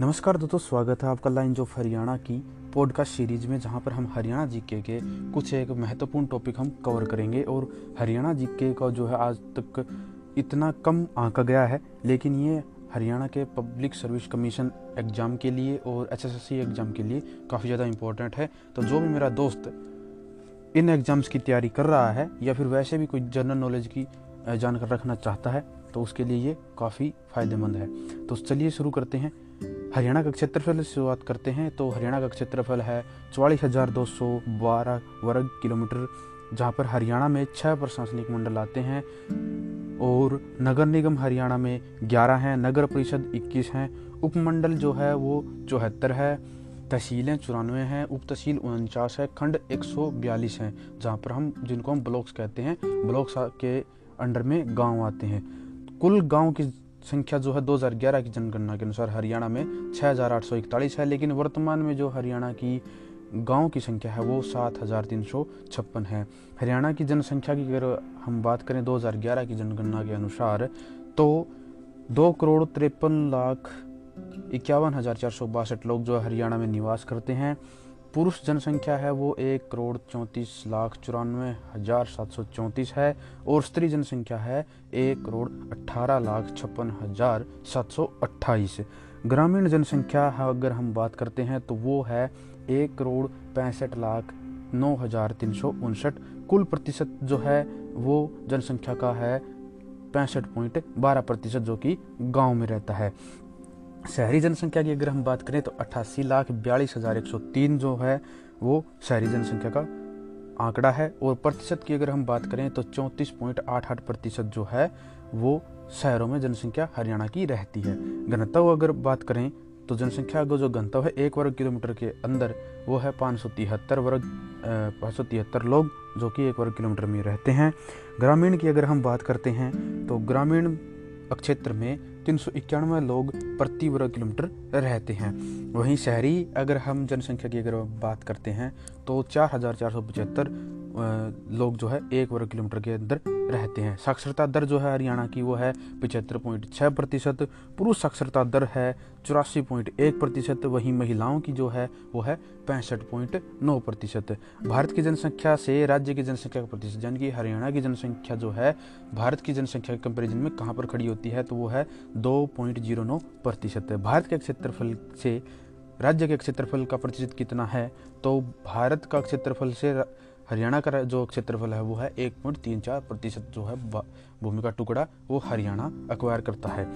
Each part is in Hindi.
नमस्कार दोस्तों, स्वागत है आपका लाइन्स ऑफ हरियाणा की पॉडकास्ट सीरीज में, जहां पर हम हरियाणा जीके के कुछ एक महत्वपूर्ण टॉपिक हम कवर करेंगे। और हरियाणा जीके का जो है आज तक इतना कम आंका गया है, लेकिन ये हरियाणा के पब्लिक सर्विस कमीशन एग्ज़ाम के लिए और एसएससी एग्ज़ाम के लिए काफ़ी ज़्यादा इम्पोर्टेंट है। तो जो भी मेरा दोस्त इन एग्ज़ाम्स की तैयारी कर रहा है या फिर वैसे भी कोई जनरल नॉलेज की जानकारी रखना चाहता है तो उसके लिए ये काफ़ी फ़ायदेमंद है। तो चलिए शुरू करते हैं। हरियाणा का क्षेत्रफल से शुरुआत करते हैं। तो हरियाणा का क्षेत्रफल है 44,212 वर्ग किलोमीटर, जहाँ पर हरियाणा में 6 प्रशासनिक मंडल आते हैं और नगर निगम हरियाणा में 11 हैं, नगर परिषद 21 हैं, उपमंडल जो है वो 74 है, तहसीलें 94 हैं, उप तहसील 49 है, खंड 142 हैं, जहाँ पर हम जिनको हम ब्लॉक्स कहते हैं, ब्लॉक्स के अंडर में गांव आते हैं। कुल गांव की संख्या जो है 2011 की जनगणना के अनुसार हरियाणा में 6,841 है, लेकिन वर्तमान में जो हरियाणा की गांव की संख्या है वो 7,356 है। हरियाणा की जनसंख्या की अगर हम बात करें 2011 की जनगणना के अनुसार तो 2,53,51,462 लोग जो हरियाणा में निवास करते हैं। पुरुष जनसंख्या है वो 1,34,94,734 है और स्त्री जनसंख्या है 1,18,56,728। ग्रामीण जनसंख्या अगर हम बात करते हैं तो वो है 1,65,09,359। कुल प्रतिशत जो है वो जनसंख्या का है 65.12%, जो कि गांव में रहता है। शहरी जनसंख्या की अगर हम बात करें तो 88,42,103 जो है वो शहरी जनसंख्या का आंकड़ा है। और प्रतिशत की अगर हम बात करें तो 34.88% जो है वो शहरों में जनसंख्या हरियाणा की रहती है। घनत्व अगर बात करें तो जनसंख्या का जो घनत्व है 1 वर्ग किलोमीटर के अंदर वो है 573 लोग, जो कि 1 वर्ग किलोमीटर में रहते हैं। ग्रामीण की अगर हम बात करते हैं तो ग्रामीण क्षेत्र में 391 लोग प्रति वर्ग किलोमीटर रहते हैं। वहीं शहरी अगर हम जनसंख्या की अगर बात करते हैं तो 4,475 लोग जो है 1 वर्ग किलोमीटर के अंदर रहते हैं। साक्षरता दर जो है हरियाणा की वो है 75.6%। पुरुष साक्षरता दर है 84.1%, वहीं महिलाओं की जो है वो है 65.9%। भारत की जनसंख्या से राज्य की जनसंख्या का प्रतिशत, यानी कि हरियाणा की जनसंख्या जो है भारत की जनसंख्या के कंपेरिजन में कहाँ पर खड़ी होती है तो वो है 2.09%। भारत के क्षेत्रफल से राज्य के क्षेत्रफल का प्रतिशत कितना है तो भारत का क्षेत्रफल से हरियाणा का जो क्षेत्रफल है वो है 1.34%, जो है भूमि का टुकड़ा वो हरियाणा एक्वायर करता है।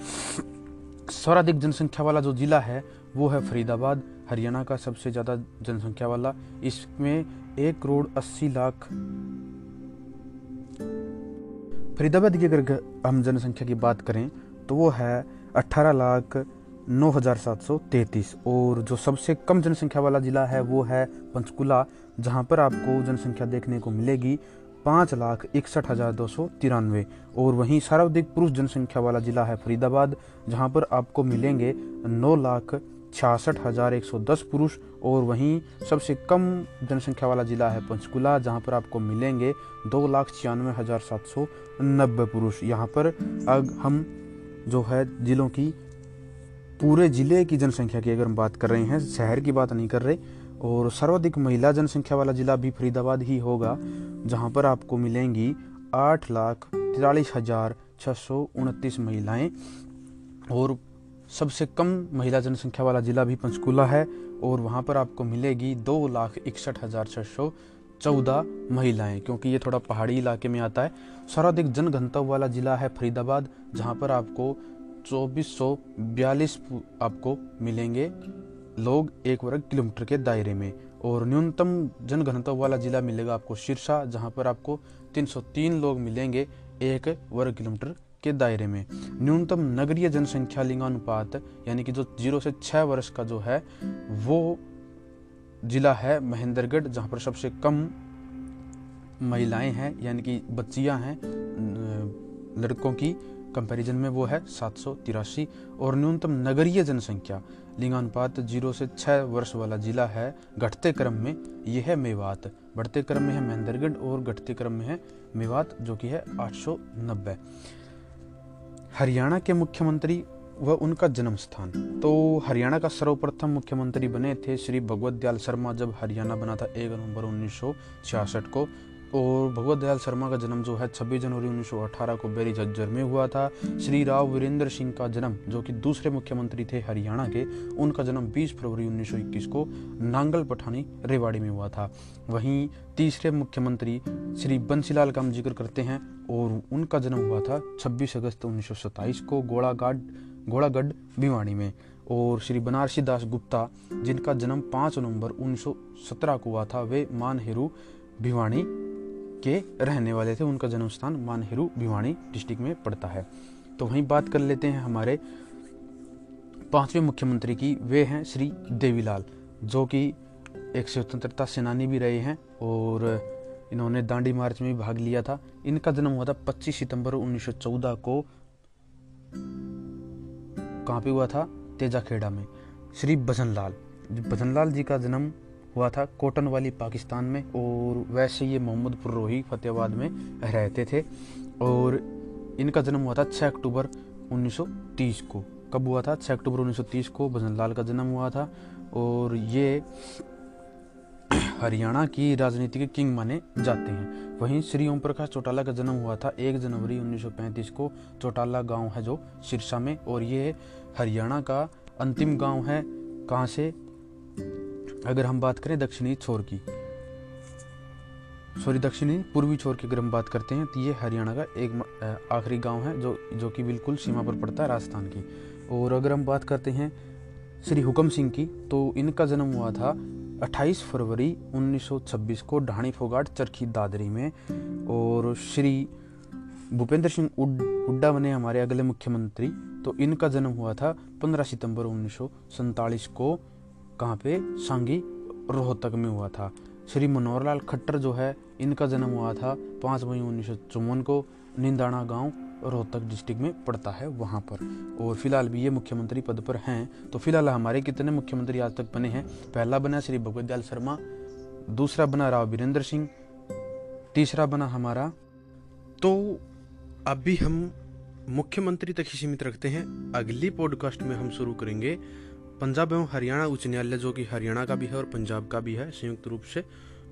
सर्वाधिक जनसंख्या वाला जो जिला है वो है फरीदाबाद, हरियाणा का सबसे ज़्यादा जनसंख्या वाला। इसमें 1,80,00,000 फरीदाबाद की अगर हम जनसंख्या की बात करें तो वो है 18,09,733। और जो सबसे कम जनसंख्या वाला ज़िला है वो है पंचकुला, जहाँ पर आपको जनसंख्या देखने को मिलेगी 5,61,293। और वहीं सर्वाधिक पुरुष जनसंख्या वाला ज़िला है फरीदाबाद, जहाँ पर आपको मिलेंगे 9,66,110 पुरुष। और वहीं सबसे कम जनसंख्या वाला ज़िला है पंचकुला, जहाँ पर आपको मिलेंगे 2,96,790 पुरुष। यहाँ पर अब हम जो है ज़िलों की पूरे ज़िले की जनसंख्या की अगर हम बात कर रहे हैं, शहर की बात नहीं कर रहे। और सर्वाधिक महिला जनसंख्या वाला ज़िला भी फरीदाबाद ही होगा, जहाँ पर आपको मिलेंगी 8,43,629 महिलाएँ। और सबसे कम महिला जनसंख्या वाला ज़िला भी पंचकूला है, और वहाँ पर आपको मिलेगी 2,61,614 महिलाएं, क्योंकि ये थोड़ा पहाड़ी इलाके में आता है। सर्वाधिक जनघनत्व वाला ज़िला है फरीदाबाद, जहाँ पर आपको 2,442 आपको मिलेंगे लोग 1 वर्ग किलोमीटर के दायरे में। और न्यूनतम जनघनत्व वाला ज़िला मिलेगा आपको सिरसा, जहाँ पर आपको 303 लोग मिलेंगे 1 वर्ग किलोमीटर के दायरे में। न्यूनतम नगरीय जनसंख्या लिंगानुपात, यानी कि जो 0 से 6 वर्ष का जो है वो ज़िला है महेंद्रगढ़, जहाँ पर सबसे कम महिलाएं हैं, यानी कि बच्चियाँ हैं लड़कों की कंपैरिजन में, वो है 783। और न्यूनतम नगरीय जनसंख्या लिंगानुपात 0 से 6 वर्ष वाला ज़िला है घटते क्रम में, यह है मेवात, बढ़ते क्रम में है महेंद्रगढ़ और घटते क्रम में है मेवात, जो कि है 890। हरियाणा के मुख्यमंत्री वह उनका जन्म स्थान। तो हरियाणा का सर्वप्रथम मुख्यमंत्री बने थे श्री भगवत दयाल शर्मा जब हरियाणा बना था 1 नवंबर 1966 को। और भगवत दयाल शर्मा का जन्म जो है 26 जनवरी 1918 को बेरी झज्जर में हुआ था। श्री राव वीरेंद्र सिंह का जन्म जो कि दूसरे मुख्यमंत्री थे हरियाणा के, उनका जन्म 20 फरवरी 1921 को नांगल पठानी रेवाड़ी में हुआ था। वहीं तीसरे मुख्यमंत्री श्री बंसीलाल का हम जिक्र करते हैं और उनका जन्म हुआ था 26 अगस्त 1927 को घोड़ागढ़ भिवाड़ी में। और श्री बनारसी दास गुप्ता जिनका जन्म 5 नवंबर 1917 को हुआ था, वे मानहेरू भिवाड़ी के रहने वाले थे। उनका जन्म स्थान मानहेरू भिवाड़ी डिस्ट्रिक्ट में पड़ता है। तो वहीं बात कर लेते हैं हमारे 5वें मुख्यमंत्री की। वे हैं श्री देवीलाल जो कि एक स्वतंत्रता सेनानी भी रहे हैं और इन्होंने दांडी मार्च में भी भाग लिया था। इनका जन्म हुआ था 25 सितंबर 1914 को, कहाँ पे हुआ था, तेजाखेड़ा में। श्री भजनलाल जी का जन्म हुआ था कोटन वाली पाकिस्तान में और वैसे ये मोहम्मदपुर रोही फतेहाबाद में रहते थे। और इनका जन्म हुआ था 6 अक्टूबर 1930 को। कब हुआ था? 6 अक्टूबर 1930 को भजनलाल का जन्म हुआ था। और ये हरियाणा की राजनीति के किंग माने जाते हैं। वहीं श्री ओम प्रकाश चौटाला का जन्म हुआ था 1 जनवरी 1935 को। चौटाला गाँव है जो सिरसा में, और ये हरियाणा का अंतिम गाँव है। कहाँ से, अगर हम बात करें पूर्वी छोर की अगर हम बात करते हैं तो ये हरियाणा का एक आखिरी गांव है जो कि बिल्कुल सीमा पर पड़ता है राजस्थान की। और अगर हम बात करते हैं श्री हुकम सिंह की, तो इनका जन्म हुआ था 28 फरवरी 1926 को ढाणी फोगाट चरखी दादरी में। और श्री भूपेंद्र सिंह हुड्डा बने हमारे अगले मुख्यमंत्री, तो इनका जन्म हुआ था 15 सितंबर 1947 को, कहाँ पे, सांगी रोहतक में हुआ था। श्री मनोहर लाल खट्टर जो है, इनका जन्म हुआ था 5 मई 1954 को, निंदाना गांव रोहतक डिस्ट्रिक्ट में पड़ता है वहाँ पर। और फिलहाल भी ये मुख्यमंत्री पद पर हैं। तो फिलहाल हमारे कितने मुख्यमंत्री आज तक बने हैं? पहला बना श्री भगवत दयाल शर्मा, दूसरा बना राव वीरेंद्र सिंह, तीसरा बना हमारा, तो अभी हम मुख्यमंत्री तक ही सीमित रखते हैं। अगली पॉडकास्ट में हम शुरू करेंगे पंजाब एवं हरियाणा उच्च न्यायालय जो कि हरियाणा का भी है और पंजाब का भी है संयुक्त रूप से,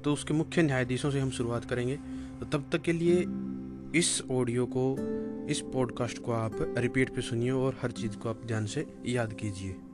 तो उसके मुख्य न्यायाधीशों से हम शुरुआत करेंगे। तो तब तक के लिए इस पॉडकास्ट को आप रिपीट पे सुनिए और हर चीज़ को आप ध्यान से याद कीजिए।